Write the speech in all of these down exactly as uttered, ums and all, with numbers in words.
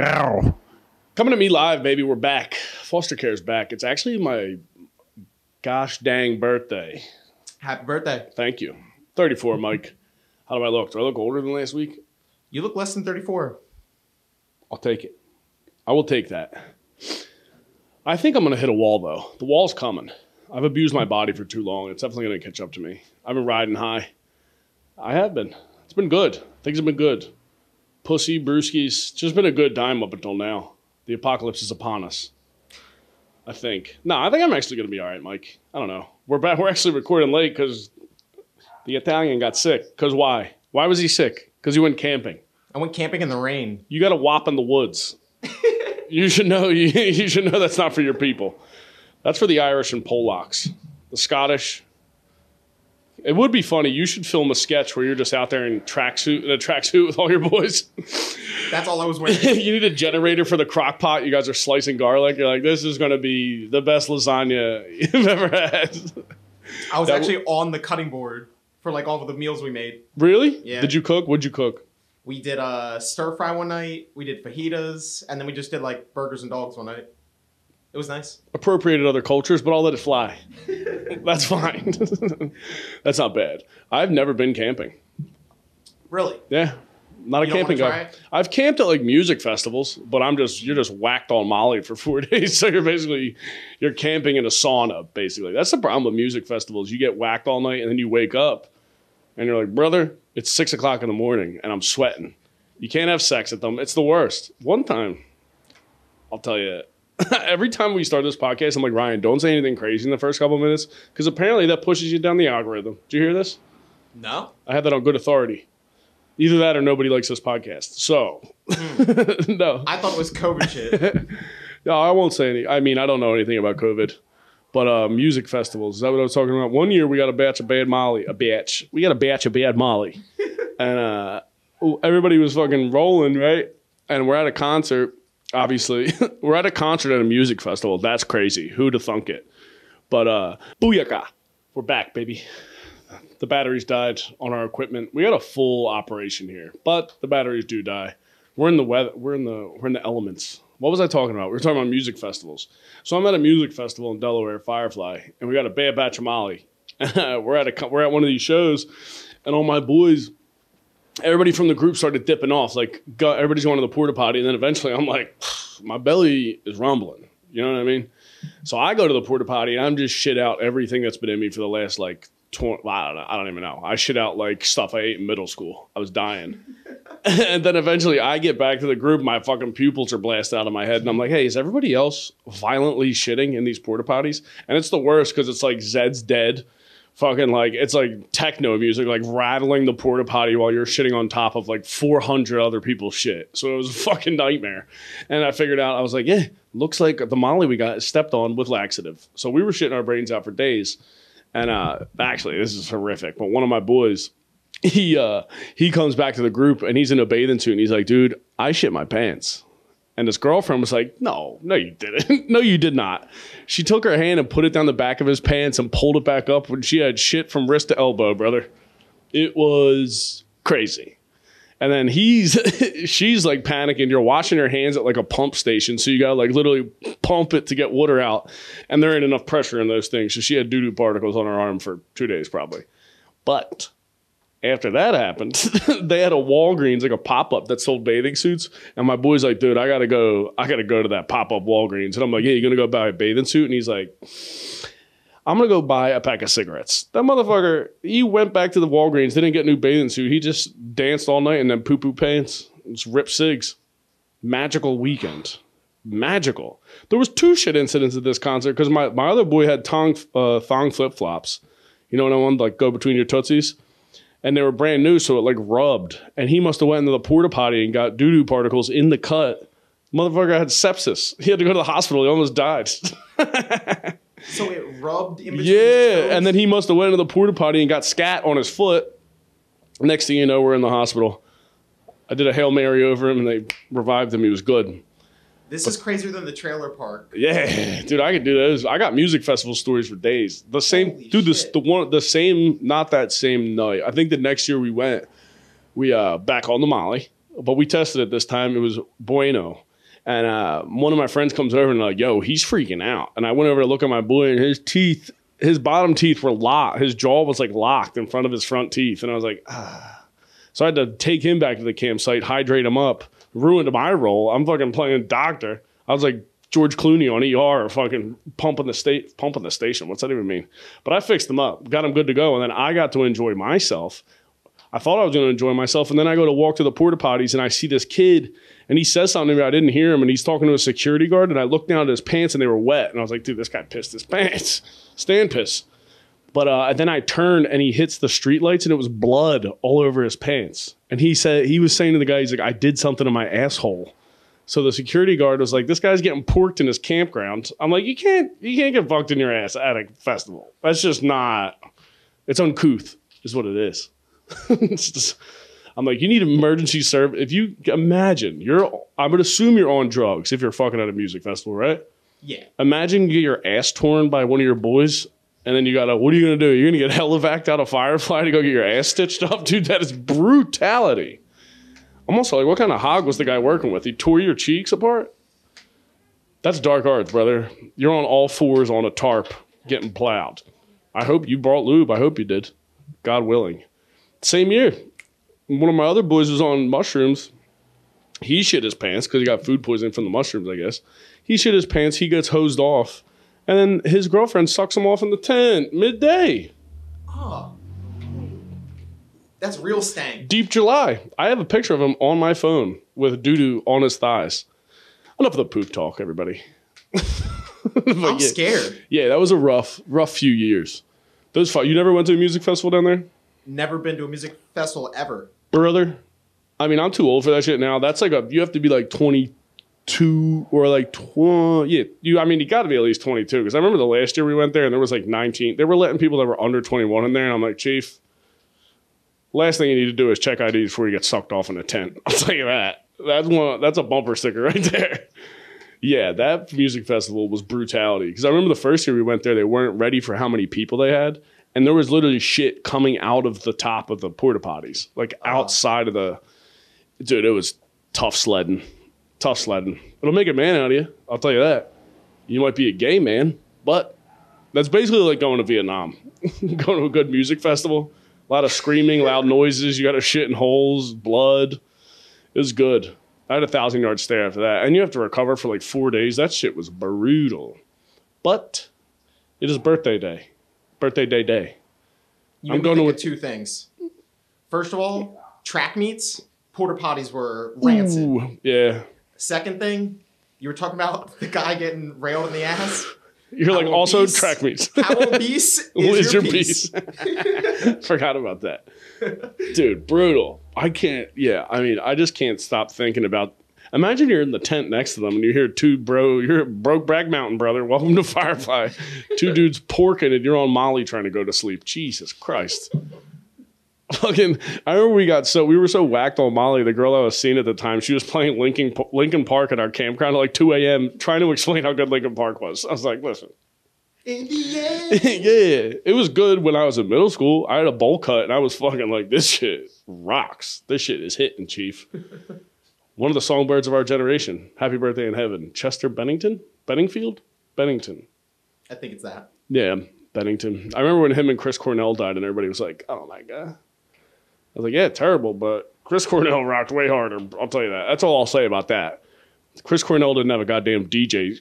Ow. Coming to me live, baby. We're back. Foster Care's back. It's actually my gosh dang birthday. Happy birthday. Thank you. thirty-four, Mike. How do I look? Do I look older than last week? You look less than thirty-four. I'll take it. I will take that. I think I'm going to hit a wall, though. The wall's coming. I've abused my body for too long. It's definitely going to catch up to me. I've been riding high. I have been. It's been good. Things have been good. Pussy, brewskis. Just been a good time up until now. The apocalypse is upon us, I think. No, I think I'm actually going to be all right, Mike. I don't know. We're back. We're actually recording late because the Italian got sick. Because why? Why was he sick? Because he went camping. I went camping in the rain. You got a whop in the woods. You should know. You, you should know that's not for your people. That's for the Irish and Polacks, the Scottish. It would be funny. You should film a sketch where you're just out there in tracksuit, in a tracksuit with all your boys. That's all I was wearing. You need a generator for the crock pot. You guys are slicing garlic. You're like, this is going to be the best lasagna you've ever had. I was that actually on the cutting board for like all of the meals we made. Really? Yeah. Did you cook? What'd you cook? We did a stir fry one night. We did fajitas, and then we just did like burgers and dogs one night. It was nice. Appropriated other cultures, but I'll let it fly. That's fine. That's not bad. I've never been camping. Really? Yeah. Not you a camping guy. I've camped at like music festivals, but I'm just, you're just whacked on Molly for four days. So you're basically, you're camping in a sauna, basically. That's the problem with music festivals. You get whacked all night and then you wake up and you're like, brother, it's six o'clock in the morning and I'm sweating. You can't have sex at them. It's the worst. One time, I'll tell you, every time we start this podcast, I'm like, Ryan, don't say anything crazy in the first couple of minutes, because apparently that pushes you down the algorithm. Do you hear this? No. I had that on good authority. Either that or nobody likes this podcast. So, mm. No. I thought it was COVID shit. No, I won't say any. I mean, I don't know anything about COVID, but uh, music festivals. Is that what I was talking about? One year we got a batch of bad Molly. A batch. We got a batch of bad Molly. And uh, everybody was fucking rolling, right? And we're at a concert. Obviously, we're at a concert at a music festival. That's crazy. Who'd have thunk it? But uh, booyaka. We're back, baby. The batteries died on our equipment. We had a full operation here, but the batteries do die. We're in the weather. We're in the we're in the elements. What was I talking about? We were talking about music festivals. So I'm at a music festival in Delaware, Firefly, and we got a bad batch of Molly. we're at a we're at one of these shows, and all my boys. Everybody from the group started dipping off. Like, got, everybody's going to the porta potty. And then eventually I'm like, my belly is rumbling. You know what I mean? So I go to the porta potty and I'm just shit out everything that's been in me for the last like twenty, I don't know. I don't even know. I shit out like stuff I ate in middle school. I was dying. And then eventually I get back to the group. My fucking pupils are blasted out of my head. And I'm like, hey, is everybody else violently shitting in these porta potties? And it's the worst because it's like Zed's dead. Fucking like, it's like techno music, like rattling the porta potty while you're shitting on top of like four hundred other people's shit. So it was a fucking nightmare. And I figured out, I was like, yeah, looks like the Molly we got is stepped on with laxative. So we were shitting our brains out for days. And uh, actually, this is horrific. But one of my boys, he, uh, he comes back to the group and he's in a bathing suit. And he's like, dude, I shit my pants. And his girlfriend was like, no, no, you didn't. No, you did not. She took her hand and put it down the back of his pants and pulled it back up when she had shit from wrist to elbow, brother. It was crazy. And then he's, she's like panicking. You're washing your hands at like a pump station. So you got to like literally pump it to get water out. And there ain't enough pressure in those things. So she had doo-doo particles on her arm for two days probably. But after that happened, they had a Walgreens, like a pop-up that sold bathing suits. And my boy's like, dude, I got to go. I got to go to that pop-up Walgreens. And I'm like, yeah, you going to go buy a bathing suit? And he's like, I'm going to go buy a pack of cigarettes. That motherfucker, he went back to the Walgreens, didn't get a new bathing suit. He just danced all night and then poo-poo pants. Just ripped cigs. Magical weekend. Magical. There was two shit incidents at this concert because my, my other boy had thong, uh, thong flip-flops. You know what I want? Like go between your tootsies. And they were brand new, so it like rubbed. And he must have went into the porta potty and got doo-doo particles in the cut. Motherfucker had sepsis. He had to go to the hospital. He almost died. So it rubbed in between. Yeah, and then he must have went into the porta potty and got scat on his foot. Next thing you know, we're in the hospital. I did a Hail Mary over him, and they revived him. He was good. This but, is crazier than the trailer park. Yeah, dude, I could do those. I got music festival stories for days. The same, Holy dude, this, the one, the same, not that same night. I think the next year we went, we uh back on the Molly. but we tested it this time. It was bueno. And uh, one of my friends comes over and like, yo, he's freaking out. And I went over to look at my boy, and his teeth, his bottom teeth were locked. His jaw was like locked in front of his front teeth. And I was like, ah. So I had to take him back to the campsite, hydrate him up, ruined my role. I'm fucking playing doctor. I was like George Clooney on E R, fucking pumping the state, pumping the station. What's that even mean? But I fixed them up, got them good to go. And then I got to enjoy myself. I thought I was going to enjoy myself. And then I go to walk to the porta potties, and I see this kid, and he says something to me. I didn't hear him. And he's talking to a security guard. And I looked down at his pants, and they were wet. And I was like, dude, this guy pissed his pants. Stand piss. But uh, then I turned, and he hits the streetlights, and it was blood all over his pants. And he said, he was saying to the guy, he's like, I did something to my asshole. So the security guard was like, this guy's getting porked in his campground. I'm like, you can't, you can't get fucked in your ass at a festival. That's just not, it's uncouth is what it is. It's just, I'm like, you need emergency service. If you imagine you're, I would assume you're on drugs if you're fucking at a music festival, right? Yeah. Imagine you get your ass torn by one of your boys, and then you gotta, what are you gonna do? You're gonna get hella vacked out of Firefly to go get your ass stitched up, dude. That is brutality. I'm also like, what kind of hog was the guy working with? He tore your cheeks apart. That's dark arts, brother. You're on all fours on a tarp getting plowed. I hope you brought lube. I hope you did. God willing. Same year, one of my other boys was on mushrooms. He shit his pants because he got food poisoning from the mushrooms, I guess. He shit his pants. He gets hosed off. And then his girlfriend sucks him off in the tent midday. Oh. That's real stank. Deep July. I have a picture of him on my phone with doo-doo on his thighs. Enough of the poop talk, everybody. I'm yeah. scared. Yeah, that was a rough, rough few years. Those five, you never went to a music festival down there? Never been to a music festival ever. Brother, I mean, I'm too old for that shit now. That's like a, you have to be like twenty-two or like twenty. Yeah, you, I mean, you got to be at least twenty-two. Because I remember the last year we went there and there was like nineteen. They were letting people that were under twenty-one in there. And I'm like, Chief, last thing you need to do is check I D before you get sucked off in a tent. I'll tell you that. That's one. That's a bumper sticker right there. Yeah, that music festival was brutality. Because I remember the first year we went there, they weren't ready for how many people they had. And there was literally shit coming out of the top of the porta potties, like uh-huh. outside of the, dude, it was tough sledding, tough sledding. It'll make a man out of you. I'll tell you that. You might be a gay man, but that's basically like going to Vietnam, going to a good music festival, a lot of screaming, loud noises. You got to shit in holes, blood. It was good. I had a thousand yard stare after that. And you have to recover for like four days. That shit was brutal, but it is birthday day. Birthday day day. You I'm going to with two things. First of all, track meets, porta potties were rancid. Ooh, yeah. Second thing, you were talking about the guy getting railed in the ass. You're how like also beast, track meets. How obese is, is your, your piece? Forgot about that, dude. Brutal. I can't. Yeah. I mean, I just can't stop thinking about. Imagine you're in the tent next to them and you hear two bro, you're broke Brag Mountain, brother. Welcome to Firefly. Two dudes porking and you're on Molly trying to go to sleep. Jesus Christ. Fucking, I remember we got so, we were so whacked on Molly. The girl I was seeing at the time, she was playing Linkin, Linkin Park at our campground at like two a.m. trying to explain how good Linkin Park was. I was like, listen. In the end. Yeah. It was good when I was in middle school. I had a bowl cut and I was fucking like, this shit rocks. This shit is hitting, Chief. One of the songbirds of our generation. Happy birthday in heaven. Chester Bennington? Benningfield? Bennington. I think it's that. Yeah, Bennington. I remember when him and Chris Cornell died and everybody was like, oh my God. I was like, yeah, terrible, but Chris Cornell rocked way harder. I'll tell you that. That's all I'll say about that. Chris Cornell didn't have a goddamn D J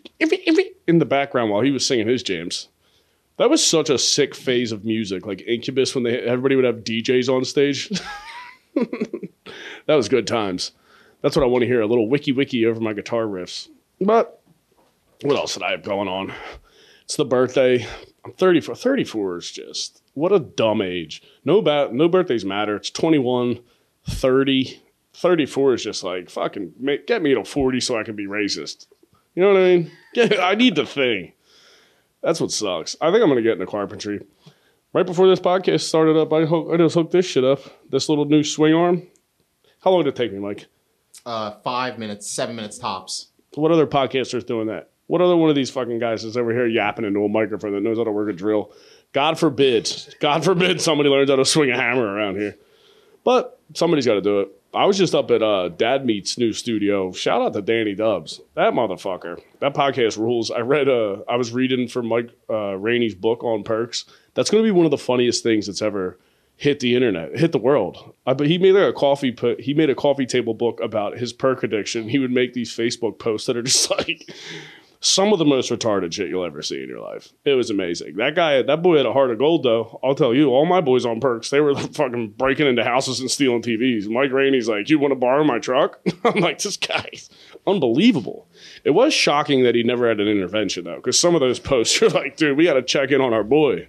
in the background while he was singing his jams. That was such a sick phase of music. Like Incubus, when they everybody would have D Js on stage. That was good times. That's what I want to hear, a little wiki wiki over my guitar riffs. But what else did I have going on? It's the birthday. I'm thirty-four. thirty-four is just, what a dumb age. No ba- no birthdays matter. It's twenty-one, thirty. thirty-four is just like, fucking make, get me to forty so I can be racist. You know what I mean? Get, I need the thing. That's what sucks. I think I'm going to get into carpentry. Right before this podcast started up, I, ho- I just hooked this shit up. This little new swing arm. How long did it take me, Mike? Uh, five minutes, seven minutes tops. What other podcaster's doing that? What other one of these fucking guys is over here yapping into a microphone that knows how to work a drill? God forbid. God forbid somebody learns how to swing a hammer around here. But somebody's got to do it. I was just up at uh, Dad Meets' new studio. Shout out to Danny Dubs. That motherfucker. That podcast rules. I read. Uh, I was reading from Mike uh, Rainey's book on perks. That's going to be one of the funniest things that's ever hit the internet, hit the world. I, but he made like, a coffee. Put, he made a coffee table book about his perk addiction. He would make these Facebook posts that are just like some of the most retarded shit you'll ever see in your life. It was amazing. That guy, that boy had a heart of gold, though. I'll tell you, all my boys on perks, they were fucking breaking into houses and stealing T Vs. Mike Rainey's like, you want to borrow my truck? I'm like, this guy's unbelievable. It was shocking that he never had an intervention, though, because some of those posts are like, dude, we got to check in on our boy.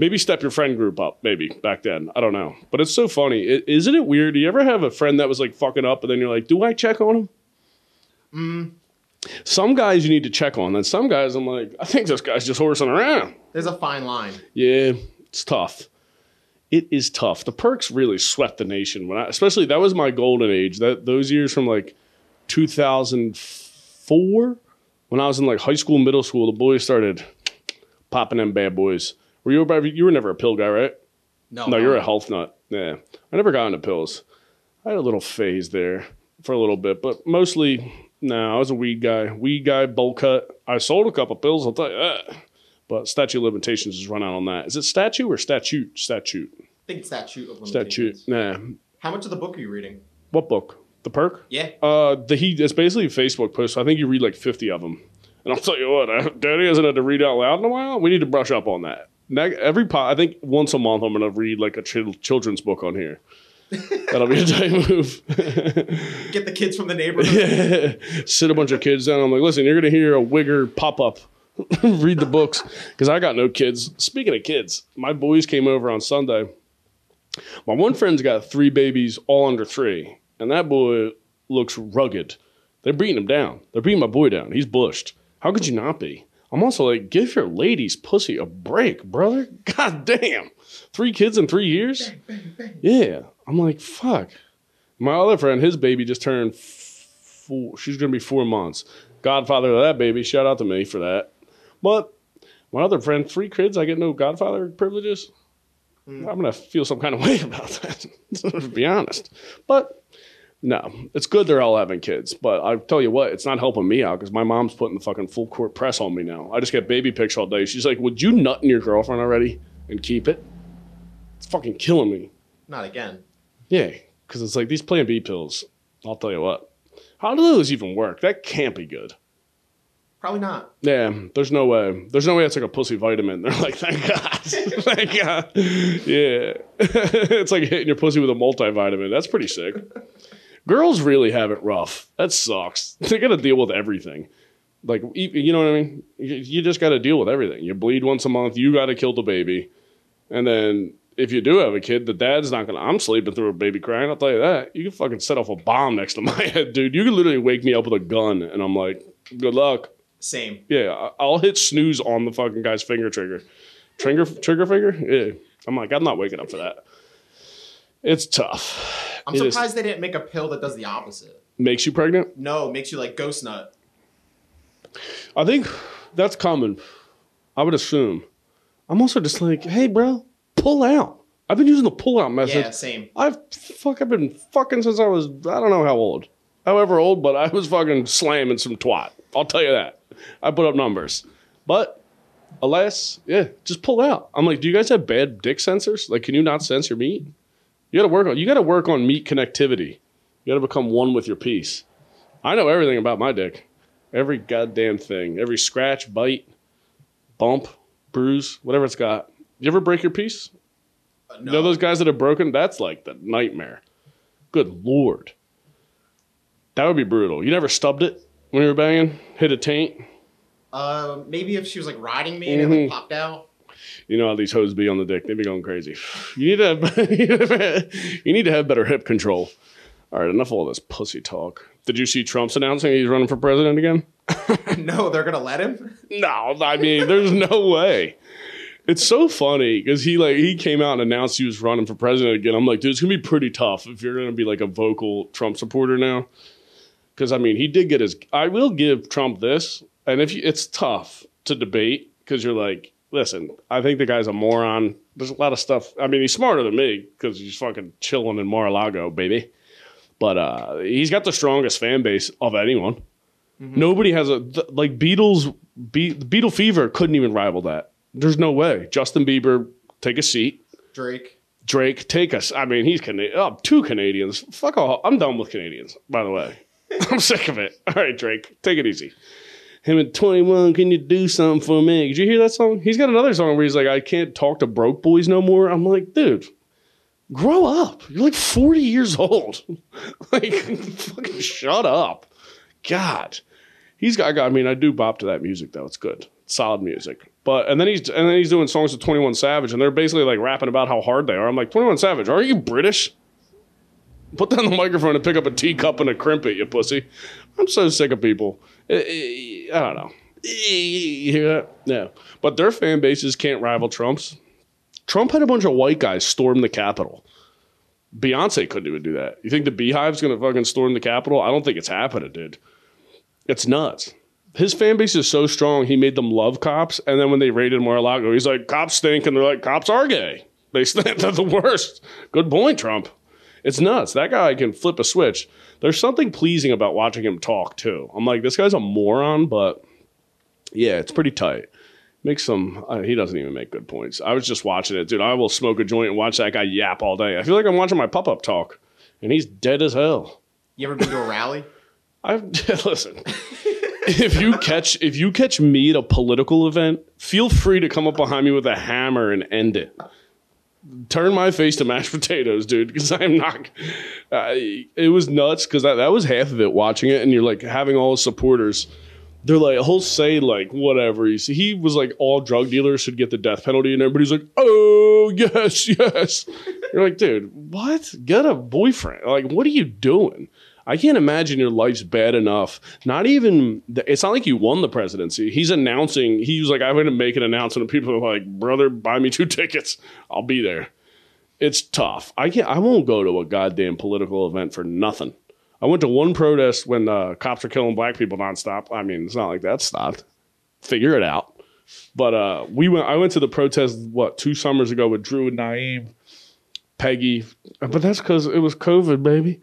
Maybe step your friend group up, maybe, back then. I don't know. But it's so funny. It, isn't it weird? Do you ever have a friend that was like fucking up, and then you're like, do I check on him? Mm-hmm. Some guys you need to check on, and some guys I'm like, I think this guy's just horsing around. There's a fine line. Yeah, it's tough. It is tough. The perks really swept the nation when I, especially that was my golden age. That those years from like two thousand four, when I was in like high school, middle school, the boys started popping them bad boys. Were you ever, you were never a pill guy, right? No, no, you're a health nut. Yeah, I never got into pills. I had a little phase there for a little bit, but mostly. No, I was a weed guy. Weed guy, bowl cut. I sold a couple pills, I'll tell you that. But statute of limitations has run out on that. Is it statute or statute? Statute. I think statute of limitations. Statute, nah. How much of the book are you reading? What book? The Perk? Yeah. Uh, the he. It's basically a Facebook post. So I think you read like fifty of them. And I'll tell you what, I, Daddy hasn't had to read out loud in a while. We need to brush up on that. Every pot, I think once a month I'm going to read like a ch- children's book on here. That'll be a tight move. Get the kids from the neighborhood. Yeah. Sit a bunch of kids down. I'm like, listen, you're going to hear a wigger pop up. Read the books. Because I got no kids. Speaking of kids, my boys came over on Sunday. My one friend's got three babies, all under three. And that boy looks rugged. They're beating him down. They're beating my boy down. He's bushed. How could you not be? I'm also like, give your lady's pussy a break, brother. God damn. Three kids in three years? Bang, bang, bang. Yeah. I'm like, fuck. My other friend, his baby just turned four. She's going to be four months. Godfather of that baby. Shout out to me for that. But my other friend, three kids, I get no godfather privileges. Mm. I'm going to feel some kind of way about that, to be honest. But no, it's good they're all having kids. But I tell you what, it's not helping me out because my mom's putting the fucking full court press on me now. I just get baby pics all day. She's like, would you nut in your girlfriend already and keep it? It's fucking killing me. Not again. Yeah, because it's like these Plan B pills. I'll tell you what. How do those even work? That can't be good. Probably not. Yeah, there's no way. There's no way it's like a pussy vitamin. They're like, thank God. Thank God. Yeah. It's like hitting your pussy with a multivitamin. That's pretty sick. Girls really have it rough. That sucks. They got to deal with everything. Like, you know what I mean? You just got to deal with everything. You bleed once a month. You got to kill the baby. And then if you do have a kid, the dad's not going to... I'm sleeping through a baby crying. I'll tell you that. You can fucking set off a bomb next to my head, dude. You can literally wake me up with a gun, and I'm like, good luck. Same. Yeah, I'll hit snooze on the fucking guy's finger trigger. Trigger, trigger finger? Yeah. I'm like, I'm not waking up for that. It's tough. I'm it surprised is. They didn't make a pill that does the opposite. Makes you pregnant? No, makes you like ghost nut. I think that's common. I would assume. I'm also just like, hey, bro. Pull out. I've been using the pull out method. Yeah, same. I've fuck. I've been fucking since I was, I don't know how old. However old, but I was fucking slamming some twat. I'll tell you that. I put up numbers. But, alas, yeah, just pull out. I'm like, do you guys have bad dick sensors? Like, can you not sense your meat? You gotta work on, you gotta work on meat connectivity. You gotta become one with your piece. I know everything about my dick. Every goddamn thing. Every scratch, bite, bump, bruise, whatever it's got. You ever break your piece? Uh, no. You know those guys that have broken? That's like the nightmare. Good Lord. That would be brutal. You never stubbed it when you were banging? Hit a taint? Uh, maybe if she was like riding me mm-hmm. and it like popped out. You know how these hoes be on the dick. They be going crazy. You need to have, you need to have better hip control. All right, enough of all this pussy talk. Did you see Trump's announcing he's running for president again? No, they're going to let him? No, I mean, there's no way. It's so funny because he like he came out and announced he was running for president again. I'm like, dude, it's going to be pretty tough if you're going to be like a vocal Trump supporter now. Because, I mean, he did get his – I will give Trump this. And if you, it's tough to debate because you're like, listen, I think the guy's a moron. There's a lot of stuff – I mean, he's smarter than me because he's fucking chilling in Mar-a-Lago, baby. But uh, he's got the strongest fan base of anyone. Mm-hmm. Nobody has a th- like Beatles. Be- Beatle fever couldn't even rival that. There's no way. Justin Bieber, take a seat. Drake. Drake, take us. I mean, he's Canadian. Oh, two Canadians. Fuck all. I'm done with Canadians. By the way, I'm sick of it. All right, Drake, take it easy. Him and Twenty One, can you do something for me? Did you hear that song? He's got another song where he's like, I can't talk to broke boys no more. I'm like, dude. Grow up. You're like forty years old. Like, fucking shut up. God. He's got, I mean, I do bop to that music, though. It's good. It's solid music. But, and then he's, and then he's doing songs with Twenty One Savage, and they're basically like rapping about how hard they are. I'm like, Twenty One Savage, are you British? Put down the microphone and pick up a teacup and a crimpet, you pussy. I'm so sick of people. I don't know. You hear that? Yeah. But their fan bases can't rival Trump's. Trump had a bunch of white guys storm the Capitol. Beyonce couldn't even do that. You think the Beehive's going to fucking storm the Capitol? I don't think it's happening, dude. It's nuts. His fan base is so strong, he made them love cops. And then when they raided Mar-a-Lago, he's like, cops stink. And they're like, cops are gay. They stink. They're the worst. Good point, Trump. It's nuts. That guy can flip a switch. There's something pleasing about watching him talk, too. I'm like, this guy's a moron, but yeah, it's pretty tight. Make some, uh, he doesn't even make good points. I was just watching it. Dude, I will smoke a joint and watch that guy yap all day. I feel like I'm watching my pop-up talk, and he's dead as hell. You ever been to a rally? I've, listen, if you catch if you catch me at a political event, feel free to come up behind me with a hammer and end it. Turn my face to mashed potatoes, dude, because I'm not, uh, it was nuts, because that, that was half of it, watching it, and you're like having all his supporters. They're like, he'll say like whatever. He he was like, all drug dealers should get the death penalty, and everybody's like, oh yes, yes. You're like, dude, what? Get a boyfriend. Like, what are you doing? I can't imagine your life's bad enough. Not even. The, it's not like you won the presidency. He's announcing. He was like, I'm going to make an announcement. And people are like, brother, buy me two tickets. I'll be there. It's tough. I can't. I won't go to a goddamn political event for nothing. I went to one protest when uh, cops are killing black people nonstop. I mean, it's not like that stopped. Figure it out. But uh, we went. I went to the protest, what, two summers ago with Drew and Naeem, Peggy. But that's because it was COVID, baby.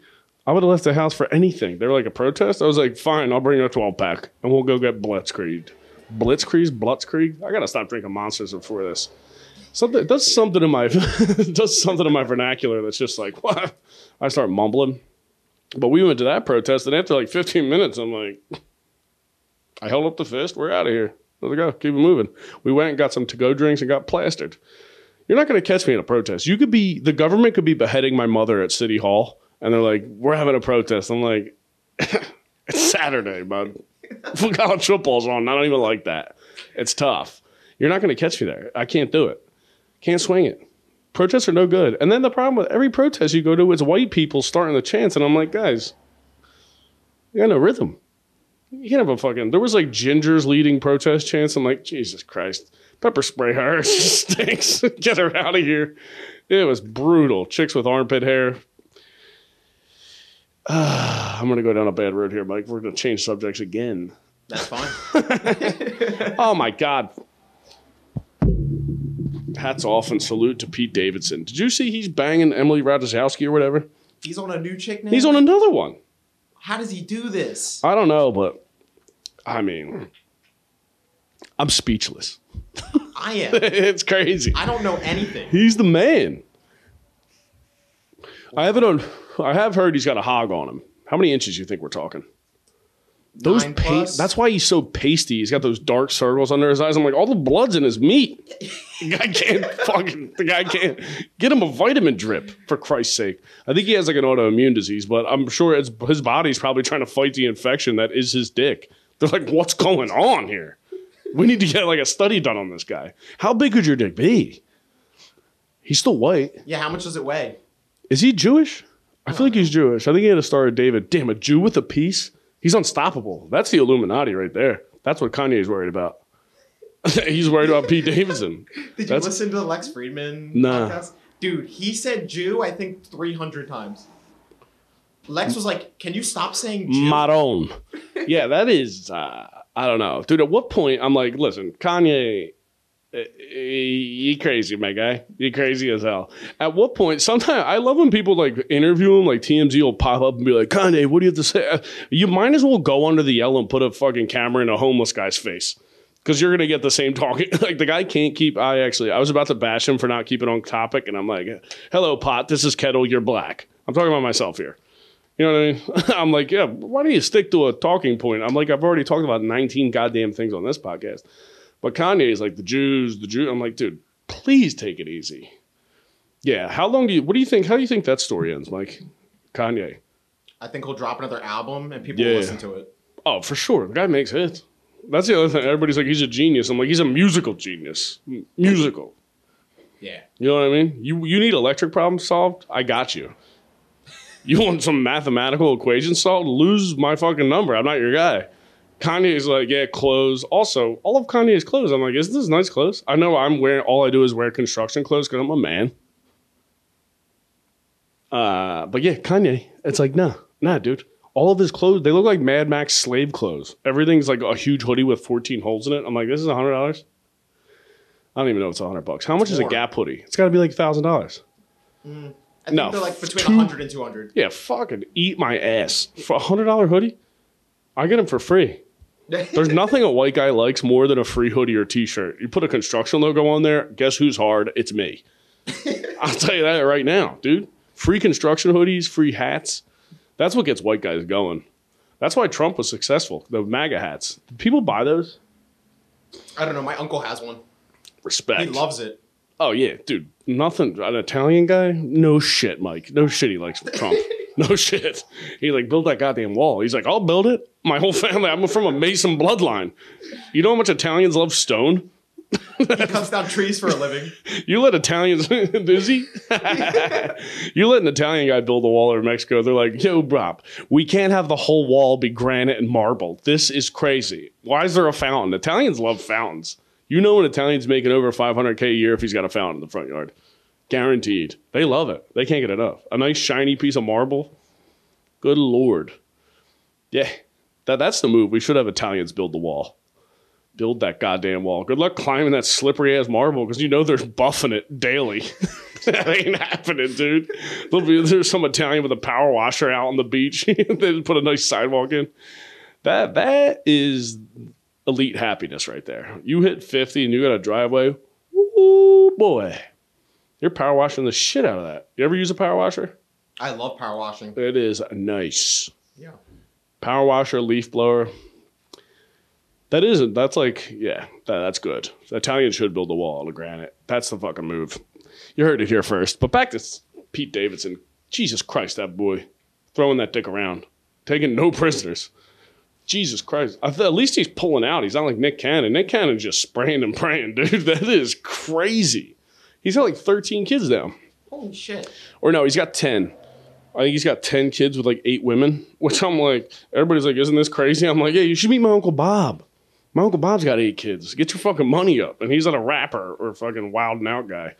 I would have left the house for anything. They were like, a protest? I was like, fine, I'll bring you a twelve-pack, and we'll go get blitzkrieged. Blitzkrieged? Blitzkrieg? I got to stop drinking Monsters before this. Something it does something to my does something to my vernacular that's just like, what? I start mumbling. But we went to that protest, and after like fifteen minutes, I'm like, I held up the fist. We're out of here. Let's go. Keep it moving. We went and got some to-go drinks and got plastered. You're not going to catch me in a protest. You could be, the government could be beheading my mother at City Hall, and they're like, we're having a protest. I'm like, it's Saturday, bud. Full college football's on. I don't even like that. It's tough. You're not going to catch me there. I can't do it. Can't swing it. Protests are no good. And then the problem with every protest you go to is white people starting the chants. And I'm like, guys, you got no rhythm. You can't have a fucking... There was like gingers leading protest chants. I'm like, Jesus Christ. Pepper spray her. She stinks. Get her out of here. It was brutal. Chicks with armpit hair. Uh, I'm going to go down a bad road here, Mike. We're going to change subjects again. That's fine. Oh, my God. Hats off and salute to Pete Davidson. Did you see he's banging Emily Ratajkowski or whatever? He's on a new chick now? He's on another one. How does he do this? I don't know, but I mean, I'm speechless. I am. It's crazy. I don't know anything. He's the man. Wow. I have it on. I have heard he's got a hog on him. How many inches do you think we're talking? Those pa- that's why he's so pasty. He's got those dark circles under his eyes. I'm like, all the blood's in his meat. The guy can't fucking, the guy can't get him a vitamin drip, for Christ's sake. I think he has like an autoimmune disease, but I'm sure it's, his body's probably trying to fight the infection that is his dick. They're like, what's going on here? We need to get like a study done on this guy. How big could your dick be? He's still white. Yeah, how much does it weigh? Is he Jewish? I feel like he's Jewish. I think he had a Star of David. Damn, a Jew with a piece? He's unstoppable. That's the Illuminati right there. That's what Kanye's worried about. He's worried about Pete Davidson. Did That's... you listen to the Lex Fridman nah. podcast? Dude, he said Jew, I think, three hundred times. Lex was like, can you stop saying Jew? Maron. Yeah, that is, uh, I don't know. Dude, at what point, I'm like, listen, Kanye You crazy, my guy. You crazy as hell. At what point, sometimes I love when people like interview him, like T M Z will pop up and be like, Kanye, what do you have to say? You might as well go under the yellow and put a fucking camera in a homeless guy's face. Because you're going to get the same talking. Like, the guy can't keep... I actually... I was about to bash him for not keeping on topic, and I'm like, hello, pot. This is Kettle. You're black. I'm talking about myself here. You know what I mean? I'm like, yeah, why don't you stick to a talking point? I'm like, I've already talked about nineteen goddamn things on this podcast. But Kanye's like, the Jews, the Jews... I'm like, dude, please take it easy. Yeah, how long do you... What do you think... How do you think that story ends, Mike? Kanye. I think he'll drop another album, and people yeah. will listen to it. Oh, for sure. The guy makes hits. That's the other thing. Everybody's like, he's a genius. I'm like, he's a musical genius. M- musical. Yeah. You know what I mean? You you need electric problems solved? I got you. You want some mathematical equations solved? Lose my fucking number. I'm not your guy. Kanye's like, yeah, clothes. Also, all of Kanye's clothes. I'm like, isn't this nice clothes? I know I'm wearing, all I do is wear construction clothes because I'm a man. Uh, but yeah, Kanye, it's like, nah, nah, dude. All of his clothes, they look like Mad Max slave clothes. Everything's like a huge hoodie with fourteen holes in it. I'm like, this is one hundred dollars? I don't even know if it's one hundred bucks. How much it's is more. A Gap hoodie? It's got to be like one thousand dollars. Mm, I no, think they're like between two, one hundred and two hundred. Yeah, fucking eat my ass. For a one hundred dollars hoodie, I get them for free. There's nothing a white guy likes more than a free hoodie or t-shirt. You put a construction logo on there, guess who's hard? It's me. I'll tell you that right now, dude. Free construction hoodies, free hats. That's what gets white guys going. That's why Trump was successful. The MAGA hats. Do people buy those? I don't know. My uncle has one. Respect. He loves it. Oh, yeah. Dude, nothing. An Italian guy? No shit, Mike. No shit he likes Trump. No shit. He like, build that goddamn wall. He's like, I'll build it. My whole family. I'm from a Mason bloodline. You know how much Italians love stone? He cuts down trees for a living. You let Italians, is he? You let an Italian guy build a wall over Mexico. They're like, yo, Bob, we can't have the whole wall be granite and marble. This is crazy. Why is there a fountain? Italians love fountains. You know an Italian's making over five hundred K a year if he's got a fountain in the front yard. Guaranteed. They love it. They can't get enough. A nice shiny piece of marble. Good Lord. Yeah, that, that's the move. We should have Italians build the wall. Build that goddamn wall. Good luck climbing that slippery ass marble because you know they're buffing it daily. That ain't happening, dude. Be, there's some Italian with a power washer out on the beach. They put a nice sidewalk in. That that is elite happiness right there. You hit fifty and you got a driveway. Ooh boy, you're power washing the shit out of that. You ever use a power washer? I love power washing. It is nice. Yeah. Power washer, leaf blower. That isn't. That's like, yeah, that, that's good. Italians should build a wall out of granite. That's the fucking move. You heard it here first. But back to Pete Davidson. Jesus Christ, that boy. Throwing that dick around. Taking no prisoners. Jesus Christ. At least he's pulling out. He's not like Nick Cannon. Nick Cannon's just spraying and praying, dude. That is crazy. He's got like thirteen kids now. Holy shit. Or no, he's got ten. I think he's got ten kids with like eight women. Which I'm like, everybody's like, isn't this crazy? I'm like, yeah, you should meet my Uncle Bob. My Uncle Bob's got eight kids. Get your fucking money up. And he's not a rapper or a fucking Wild 'n Out guy.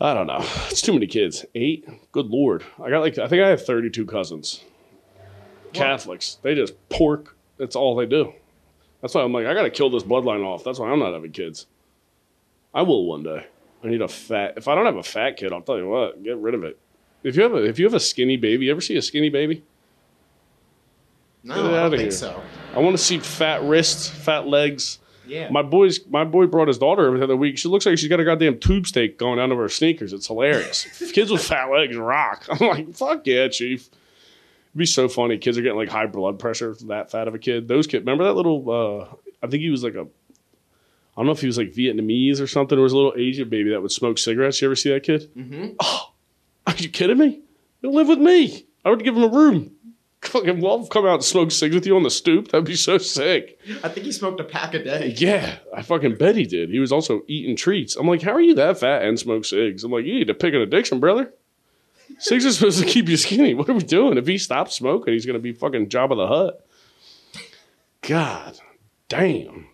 I don't know. It's too many kids. Eight? Good Lord. I got like, I think I have thirty-two cousins. What? Catholics. They just pork. That's all they do. That's why I'm like, I got to kill this bloodline off. That's why I'm not having kids. I will one day. I need a fat. If I don't have a fat kid, I'll tell you what. Get rid of it. If you have a, if you have a skinny baby, you ever see a skinny baby? No, I don't think here. So. I want to see fat wrists, fat legs. Yeah. My boys, my boy brought his daughter every other week. She looks like she's got a goddamn tube steak going down over her sneakers. It's hilarious. Kids with fat legs rock. I'm like, fuck yeah, chief. It'd be so funny. Kids are getting like high blood pressure from that fat of a kid. Those kids, remember that little, uh, I think he was like a, I don't know if he was like Vietnamese or something. There was a little Asian baby that would smoke cigarettes. You ever see that kid? Mm-hmm. Oh, are you kidding me? He'll live with me. I would give him a room. Fucking love come out and smoke cigs with you on the stoop. That'd be so sick. I think he smoked a pack a day. Yeah, I fucking bet he did. He was also eating treats. I'm like, how are you that fat and smoke cigs? I'm like, you need to pick an addiction, brother. Cigs are supposed to keep you skinny. What are we doing? If he stops smoking, he's going to be fucking Jabba the Hutt. God damn.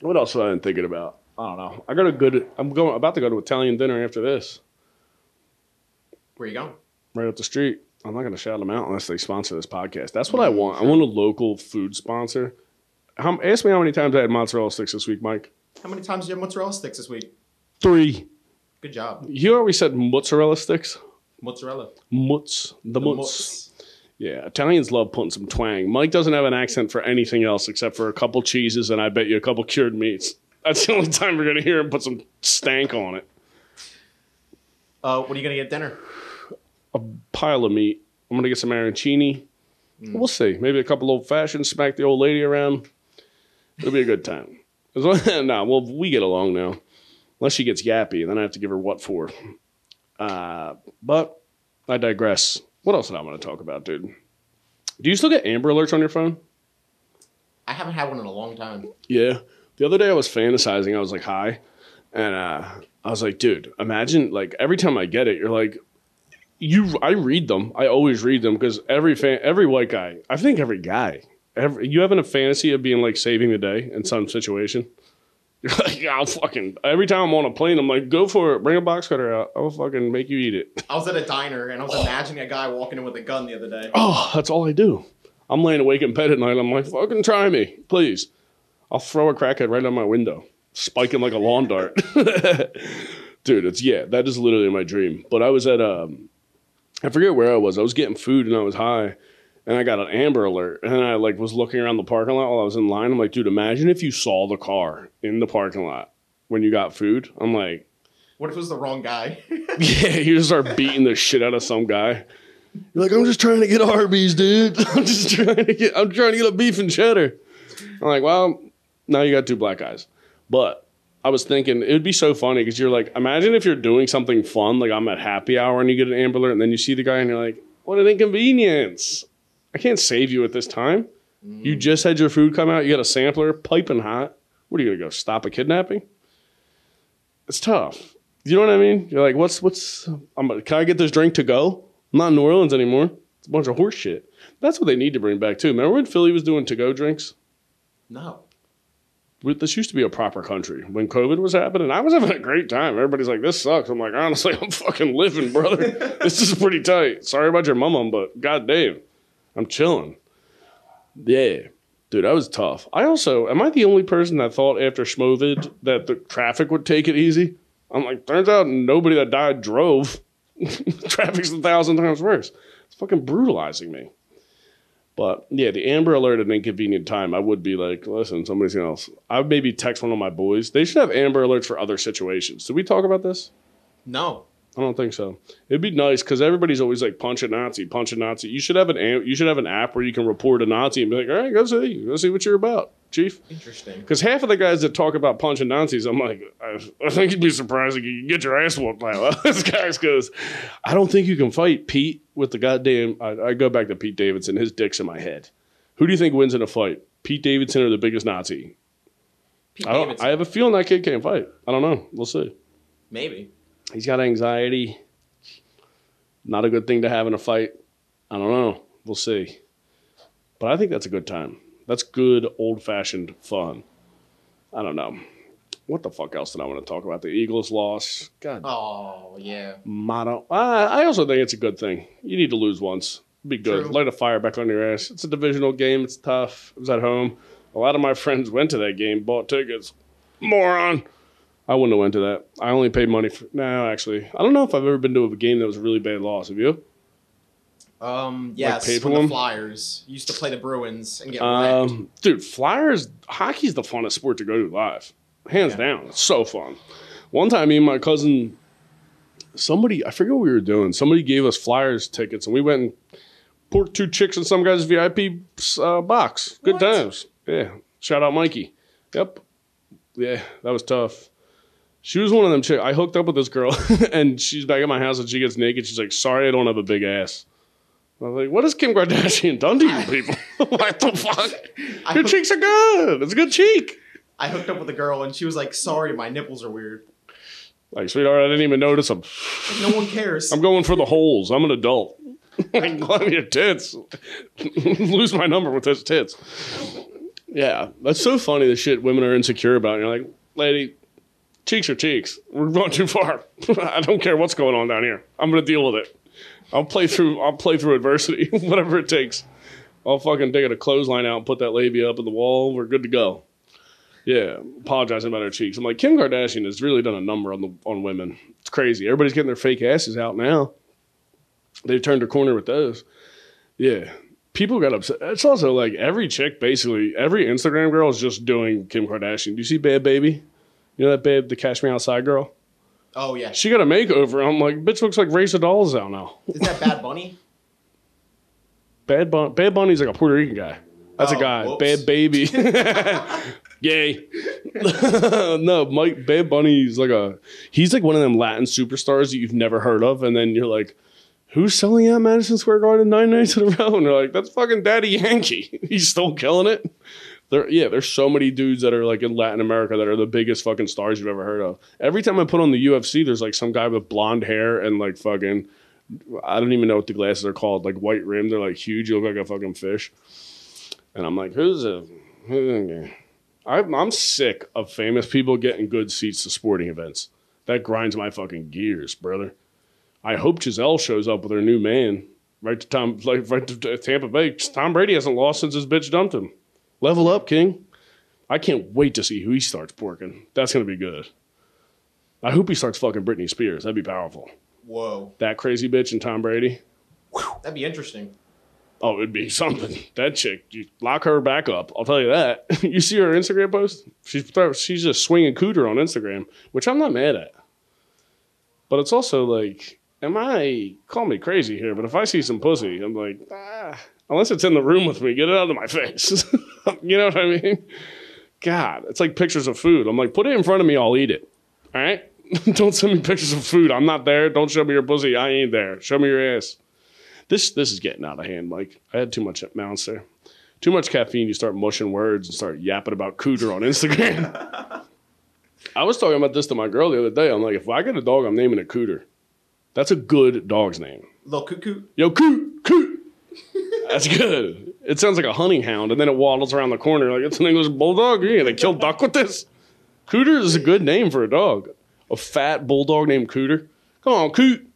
What else have I been thinking about? I don't know. I got a good, I'm going about to go to Italian dinner after this. Where you going? Right up the street. I'm not going to shout them out unless they sponsor this podcast. That's what I want. I want a local food sponsor. How, ask me how many times I had mozzarella sticks this week, Mike. How many times did you have mozzarella sticks this week? Three. Good job. You always said mozzarella sticks. Mozzarella. Mutz. The, the mutz. mutz. Yeah, Italians love putting some twang. Mike doesn't have an accent for anything else except for a couple cheeses and I bet you a couple cured meats. That's the only time we're going to hear him put some stank on it. Uh, what are you going to get dinner? A pile of meat. I'm going to get some arancini. Mm. We'll see. Maybe a couple old fashioned, smack the old lady around. It'll be a good time. Nah, well, we get along now. Unless she gets yappy, and then I have to give her what for. Uh, but I digress. What else did I want to talk about, dude? Do you still get Amber Alerts on your phone? I haven't had one in a long time. Yeah. The other day I was fantasizing. I was like, hi. And uh, I was like, dude, imagine, like, every time I get it, you're like, you. I read them. I always read them because every fan, every white guy, I think every guy, every, you having a fantasy of being, like, saving the day in some situation? You're like, I'll fucking, every time I'm on a plane, I'm like, go for it. Bring a box cutter out. I'll fucking make you eat it. I was at a diner, and I was oh. imagining a guy walking in with a gun the other day. Oh, that's all I do. I'm laying awake in bed at night. I'm like, fucking try me, please. I'll throw a crackhead right out my window, spiking like a lawn dart. Dude, it's, yeah, that is literally my dream. But I was at, um, I forget where I was. I was getting food, and I was high. And I got an Amber Alert, and I like was looking around the parking lot while I was in line. I'm like, dude, imagine if you saw the car in the parking lot when you got food. I'm like, what if it was the wrong guy? Yeah, you just start beating the shit out of some guy. You're like, I'm just trying to get Arby's, dude. I'm just trying to get. I'm trying to get a beef and cheddar. I'm like, well, now you got two black guys. But I was thinking it would be so funny because you're like, imagine if you're doing something fun, like I'm at happy hour and you get an Amber Alert, and then you see the guy and you're like, what an inconvenience. I can't save you at this time. Mm. You just had your food come out. You got a sampler, piping hot. What are you going to go stop a kidnapping? It's tough. You know what I mean? You're like, what's, what's, I'm, can I get this drink to go? I'm not in New Orleans anymore. It's a bunch of horse shit. That's what they need to bring back too. Remember when Philly was doing to go drinks? No. This used to be a proper country. When COVID was happening, I was having a great time. Everybody's like, this sucks. I'm like, honestly, I'm fucking living, brother. This is pretty tight. Sorry about your mama, but goddamn. I'm chilling. Yeah. Dude, that was tough. I also, am I the only person that thought after Schmovid that the traffic would take it easy? I'm like, turns out nobody that died drove. Traffic's a thousand times worse. It's fucking brutalizing me. But yeah, the Amber Alert at an inconvenient time, I would be like, listen, somebody's gonna else. I would maybe text one of my boys. They should have Amber Alerts for other situations. Did we talk about this? No. I don't think so. It'd be nice because everybody's always like, punch a Nazi, punch a Nazi. You should have an you should have an app where you can report a Nazi and be like, all right, go see, go see what you're about, chief. Interesting. Because half of the guys that talk about punching Nazis, I'm like, I, I think you'd be surprised if you get your ass whooped by one. This guy goes, I don't think you can fight Pete with the goddamn. I, I go back to Pete Davidson. His dick's in my head. Who do you think wins in a fight, Pete Davidson or the biggest Nazi? Pete I don't, Davidson. I have a feeling that kid can't fight. I don't know. We'll see. Maybe. He's got anxiety. Not a good thing to have in a fight. I don't know. We'll see. But I think that's a good time. That's good old-fashioned fun. I don't know. What the fuck else did I want to talk about? The Eagles loss. God. Oh, yeah. Motto. I also think it's a good thing. You need to lose once. Be good. True. Light a fire back on your ass. It's a divisional game. It's tough. It was at home. A lot of my friends went to that game, bought tickets. Moron. I wouldn't have went to that. I only paid money for... No, nah, actually. I don't know if I've ever been to a game that was a really bad loss. Have you? Um, yes. Like from the Flyers. Used to play the Bruins and get um, wrecked. Dude, Flyers... Hockey's the funnest sport to go to live. Hands yeah. down. It's so fun. One time, me and my cousin... Somebody... I forget what we were doing. Somebody gave us Flyers tickets, and we went and porked two chicks in some guy's V I P uh, box. Good what? times. Yeah. Shout out Mikey. Yep. Yeah, that was tough. She was one of them chicks. I hooked up with this girl, and she's back at my house, and she gets naked. She's like, sorry, I don't have a big ass. I was like, what has Kim Kardashian done to you people? What the fuck? I Your hooked, cheeks are good. It's a good cheek. I hooked up with a girl, and she was like, sorry, my nipples are weird. Like, sweetheart, I didn't even notice them. Like, no one cares. I'm going for the holes. I'm an adult. Like, love your tits. Lose my number with those tits. Yeah. That's so funny, the shit women are insecure about. And you're like, lady... Cheeks are cheeks. We're going too far. I don't care what's going on down here. I'm gonna deal with it. I'll play through. I'll play through adversity, whatever it takes. I'll fucking dig a clothesline out and put that labia up in the wall. We're good to go. Yeah, apologizing about her cheeks. I'm like, Kim Kardashian has really done a number on the on women. It's crazy. Everybody's getting their fake asses out now. They've turned a corner with those. Yeah. People got upset. It's also like every chick, basically, every Instagram girl is just doing Kim Kardashian. Do you see Bad Baby? You know that babe, the Cash Me Outside girl? Oh, yeah. She got a makeover. I'm like, bitch looks like Race of Dolls out now. Is that Bad Bunny? Bad, Bun- Bad Bunny's like a Puerto Rican guy. That's oh, a guy. Whoops. Bad Baby. Yay. No, Mike, Bad Bunny's like a, he's like one of them Latin superstars that you've never heard of. And then you're like, who's selling out Madison Square Garden nine nights in a row? And they're like, that's fucking Daddy Yankee. He's still killing it. There, yeah, there's so many dudes that are like in Latin America that are the biggest fucking stars you've ever heard of. Every time I put on the U F C, there's like some guy with blonde hair and like fucking, I don't even know what the glasses are called, like white rim. They're like huge. You look like a fucking fish. And I'm like, who's a, who's a I'm, I'm sick of famous people getting good seats to sporting events. That grinds my fucking gears, brother. I hope Giselle shows up with her new man. Right to Tom, like right to Tampa Bay. Tom Brady hasn't lost since his bitch dumped him. Level up, King. I can't wait to see who he starts porking. That's going to be good. I hope he starts fucking Britney Spears. That'd be powerful. Whoa. That crazy bitch and Tom Brady. That'd be interesting. Oh, it'd be something. That chick, you lock her back up. I'll tell you that. You see her Instagram post? She's, she's just swinging cooter on Instagram, which I'm not mad at. But it's also like... Am I, call me crazy here, but if I see some pussy, I'm like, ah, unless it's in the room with me, get it out of my face. You know what I mean? God, it's like pictures of food. I'm like, put it in front of me, I'll eat it. All right? Don't send me pictures of food. I'm not there. Don't show me your pussy. I ain't there. Show me your ass. This this is getting out of hand, Mike. I had too much mounds there. Too much caffeine. You start mushing words and start yapping about cooter on Instagram. I was talking about this to my girl the other day. I'm like, if I get a dog, I'm naming it Cooter. That's a good dog's name. Little Coot Coot. Yo, Coot Coot. That's good. It sounds like a hunting hound, and then it waddles around the corner like it's an English bulldog. Yeah, they kill duck with this. Cooter is a good name for a dog. A fat bulldog named Cooter. Come on, Coot.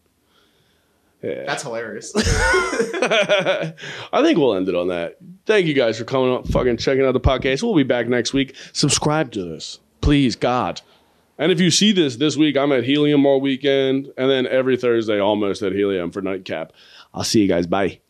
Yeah. That's hilarious. I think we'll end it on that. Thank you guys for coming up, fucking checking out the podcast. We'll be back next week. Subscribe to this, please, God. And if you see this this week, I'm at Helium all weekend. And then every Thursday, almost at Helium for Nightcap. I'll see you guys. Bye.